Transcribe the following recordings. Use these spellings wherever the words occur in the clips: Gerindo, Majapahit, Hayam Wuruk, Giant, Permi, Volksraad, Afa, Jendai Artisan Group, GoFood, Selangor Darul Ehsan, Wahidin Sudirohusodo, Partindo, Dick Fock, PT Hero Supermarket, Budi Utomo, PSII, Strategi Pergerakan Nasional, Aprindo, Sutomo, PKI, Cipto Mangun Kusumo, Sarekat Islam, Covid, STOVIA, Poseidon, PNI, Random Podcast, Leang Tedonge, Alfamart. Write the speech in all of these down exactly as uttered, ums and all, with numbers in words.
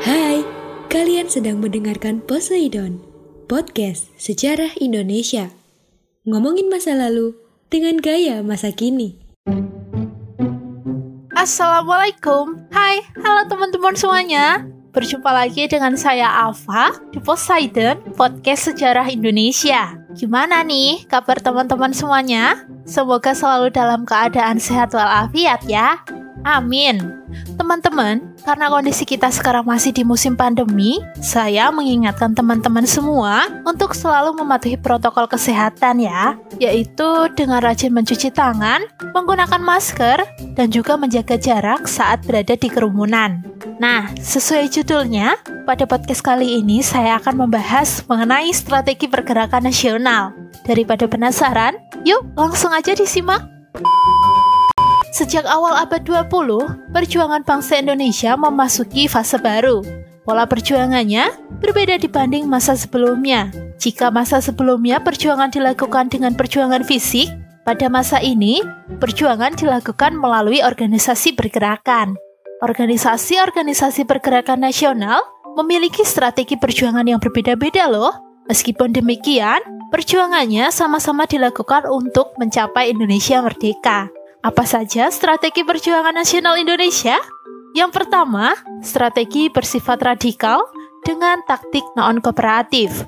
Hai, kalian sedang mendengarkan Poseidon, podcast sejarah Indonesia. Ngomongin masa lalu dengan gaya masa kini. Assalamualaikum, hai, halo teman-teman semuanya. Berjumpa lagi dengan saya Afa di Poseidon, podcast sejarah Indonesia. Gimana nih kabar teman-teman semuanya? Semoga selalu dalam keadaan sehat walafiat ya. Amin. Teman-teman, karena kondisi kita sekarang masih di musim pandemi, saya mengingatkan teman-teman semua untuk selalu mematuhi protokol kesehatan ya, yaitu dengan rajin mencuci tangan, menggunakan masker, dan juga menjaga jarak saat berada di kerumunan. Nah, sesuai judulnya, pada podcast kali ini saya akan membahas mengenai strategi pergerakan nasional. Daripada penasaran, yuk langsung aja disimak. Sejak awal abad dua puluh, perjuangan bangsa Indonesia memasuki fase baru. Pola perjuangannya berbeda dibanding masa sebelumnya. Jika masa sebelumnya perjuangan dilakukan dengan perjuangan fisik, pada masa ini perjuangan dilakukan melalui organisasi pergerakan. Organisasi-organisasi pergerakan nasional memiliki strategi perjuangan yang berbeda-beda loh. Meskipun demikian, perjuangannya sama-sama dilakukan untuk mencapai Indonesia merdeka. Apa saja strategi perjuangan nasional Indonesia? Yang pertama, strategi bersifat radikal dengan taktik non-kooperatif.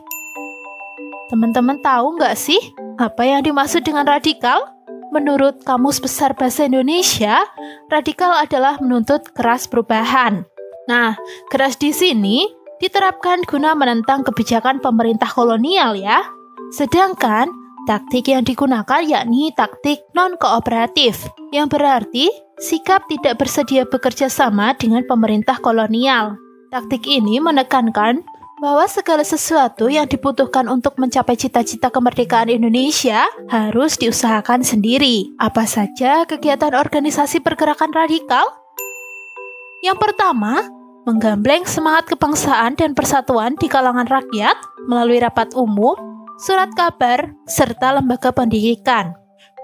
Teman-teman tahu nggak sih apa yang dimaksud dengan radikal? Menurut Kamus Besar Bahasa Indonesia, radikal adalah menuntut keras perubahan. Nah, keras di sini diterapkan guna menentang kebijakan pemerintah kolonial ya. Sedangkan taktik yang digunakan yakni taktik non-kooperatif, yang berarti sikap tidak bersedia bekerja sama dengan pemerintah kolonial. Taktik ini menekankan bahwa segala sesuatu yang dibutuhkan untuk mencapai cita-cita kemerdekaan Indonesia harus diusahakan sendiri. Apa saja kegiatan organisasi pergerakan radikal? Yang pertama, menggambleng semangat kebangsaan dan persatuan di kalangan rakyat melalui rapat umum, surat kabar, serta lembaga pendidikan.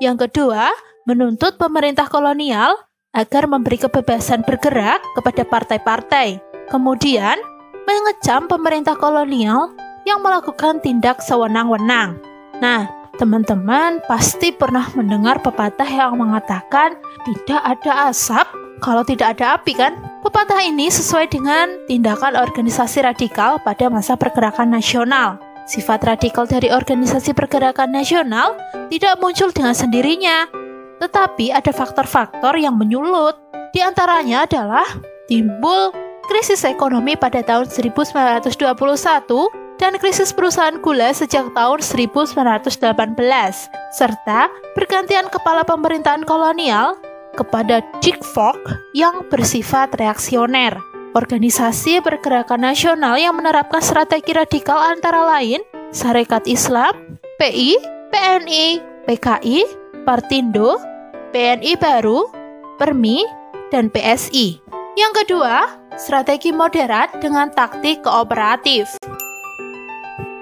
Yang kedua, menuntut pemerintah kolonial agar memberi kebebasan bergerak kepada partai-partai. Kemudian, mengecam pemerintah kolonial yang melakukan tindak sewenang-wenang. Nah, teman-teman pasti pernah mendengar pepatah yang mengatakan tidak ada asap kalau tidak ada api kan? Pepatah ini sesuai dengan tindakan organisasi radikal pada masa pergerakan nasional. Sifat radikal dari organisasi pergerakan nasional tidak muncul dengan sendirinya, tetapi ada faktor-faktor yang menyulut. Di antaranya adalah timbul krisis ekonomi pada tahun seribu sembilan ratus dua puluh satu dan krisis perusahaan gula sejak tahun seribu sembilan ratus delapan belas, serta pergantian kepala pemerintahan kolonial kepada Dick Fock yang bersifat reaksioner. Organisasi pergerakan nasional yang menerapkan strategi radikal antara lain Sarekat Islam, P I, P N I, P K I, Partindo, P N I baru, Permi, dan P S I I. Yang kedua, strategi moderat dengan taktik kooperatif.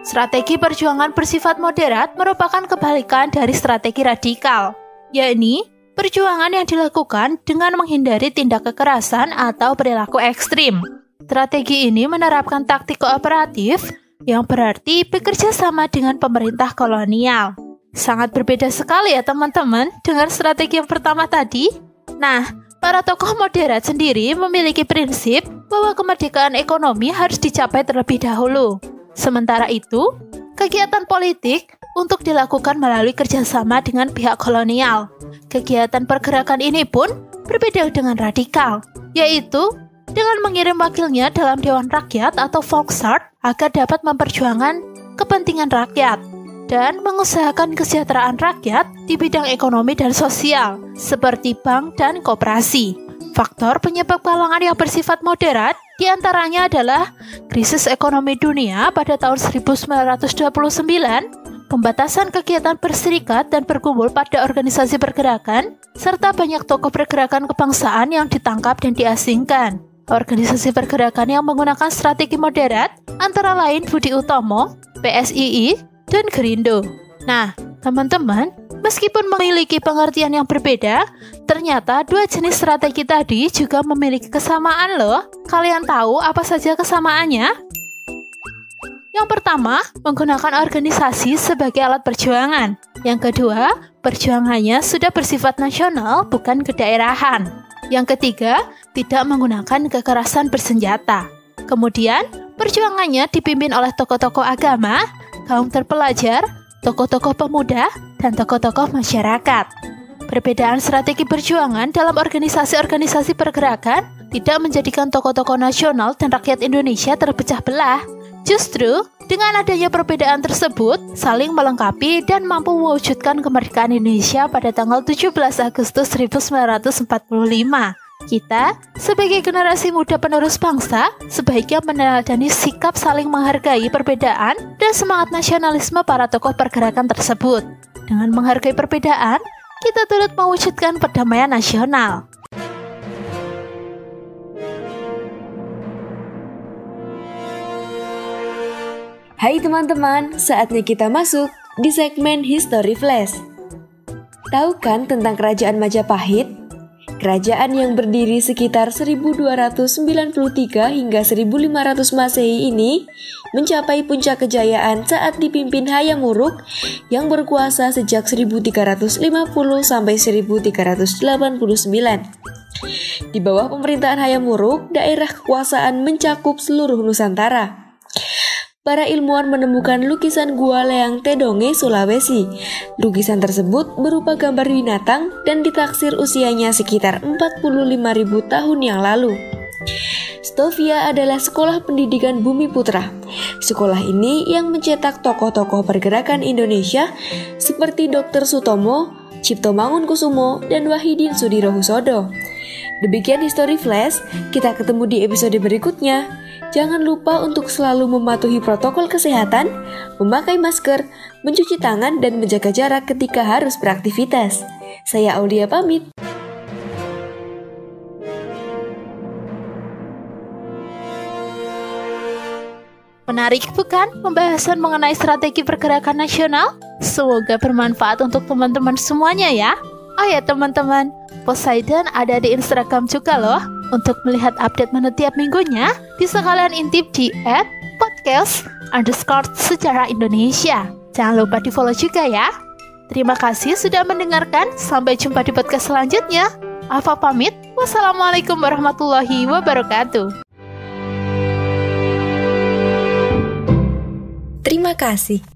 Strategi perjuangan bersifat moderat merupakan kebalikan dari strategi radikal, yakni perjuangan yang dilakukan dengan menghindari tindak kekerasan atau perilaku ekstrim. Strategi ini menerapkan taktik kooperatif yang berarti bekerja sama dengan pemerintah kolonial. Sangat berbeda sekali ya teman-teman dengan strategi yang pertama tadi. Nah, para tokoh moderat sendiri memiliki prinsip bahwa kemerdekaan ekonomi harus dicapai terlebih dahulu. Sementara itu, kegiatan politik untuk dilakukan melalui kerjasama dengan pihak kolonial. Kegiatan pergerakan ini pun berbeda dengan radikal, yaitu dengan mengirim wakilnya dalam Dewan Rakyat atau Volksraad agar dapat memperjuangkan kepentingan rakyat dan mengusahakan kesejahteraan rakyat di bidang ekonomi dan sosial, seperti bank dan koperasi. Faktor penyebab kalangan yang bersifat moderat diantaranya adalah krisis ekonomi dunia pada tahun seribu sembilan ratus dua puluh sembilan, pembatasan kegiatan berserikat dan berkumpul pada organisasi pergerakan, serta banyak tokoh pergerakan kebangsaan yang ditangkap dan diasingkan. Organisasi pergerakan yang menggunakan strategi moderat antara lain Budi Utomo, P S I I, dan Gerindo. Nah, teman-teman, Meskipun memiliki pengertian yang berbeda, ternyata dua jenis strategi tadi juga memiliki kesamaan loh. Kalian tahu apa saja kesamaannya? Yang pertama, menggunakan organisasi sebagai alat perjuangan. Yang kedua, perjuangannya sudah bersifat nasional, bukan kedaerahan. Yang ketiga, tidak menggunakan kekerasan bersenjata. Kemudian, perjuangannya dipimpin oleh tokoh-tokoh agama, kaum terpelajar, tokoh-tokoh pemuda, dan tokoh-tokoh masyarakat. Perbedaan strategi perjuangan dalam organisasi-organisasi pergerakan tidak menjadikan tokoh-tokoh nasional dan rakyat Indonesia terpecah belah. Justru, dengan adanya perbedaan tersebut, saling melengkapi dan mampu mewujudkan kemerdekaan Indonesia pada tanggal tujuh belas Agustus seribu sembilan ratus empat puluh lima. Kita, sebagai generasi muda penerus bangsa, sebaiknya meneladani sikap saling menghargai perbedaan dan semangat nasionalisme para tokoh pergerakan tersebut. Dengan menghargai perbedaan, kita turut mewujudkan perdamaian nasional. Hai teman-teman, saatnya kita masuk di segmen History Flash. Tahu kan tentang Kerajaan Majapahit? Kerajaan yang berdiri sekitar seribu dua ratus sembilan puluh tiga hingga seribu lima ratus Masehi ini mencapai puncak kejayaan saat dipimpin Hayam Wuruk yang berkuasa sejak seribu tiga ratus lima puluh sampai seribu tiga ratus delapan puluh sembilan. Di bawah pemerintahan Hayam Wuruk, daerah kekuasaan mencakup seluruh Nusantara. Para ilmuwan menemukan lukisan gua Leang Tedonge, Sulawesi. Lukisan tersebut berupa gambar binatang dan ditaksir usianya sekitar empat puluh lima ribu tahun yang lalu. STOVIA adalah sekolah pendidikan Bumi Putra. Sekolah ini yang mencetak tokoh-tokoh pergerakan Indonesia seperti Doktor Sutomo, Cipto Mangun Kusumo, dan Wahidin Sudirohusodo. Demikian History Flash, kita ketemu di episode berikutnya. Jangan lupa untuk selalu mematuhi protokol kesehatan, memakai masker, mencuci tangan, dan menjaga jarak ketika harus beraktivitas. Saya Aulia pamit. Menarik bukan pembahasan mengenai strategi pergerakan nasional? Semoga bermanfaat untuk teman-teman semuanya ya. Oh ya teman-teman, Poseidon ada di Instagram juga loh. Untuk melihat update menu tiap minggunya, bisa kalian intip di at podcast underscore sejarah Indonesia. Jangan lupa di follow juga ya. Terima kasih sudah mendengarkan. Sampai jumpa di podcast selanjutnya. Afa pamit. Wassalamualaikum warahmatullahi wabarakatuh. Terima kasih.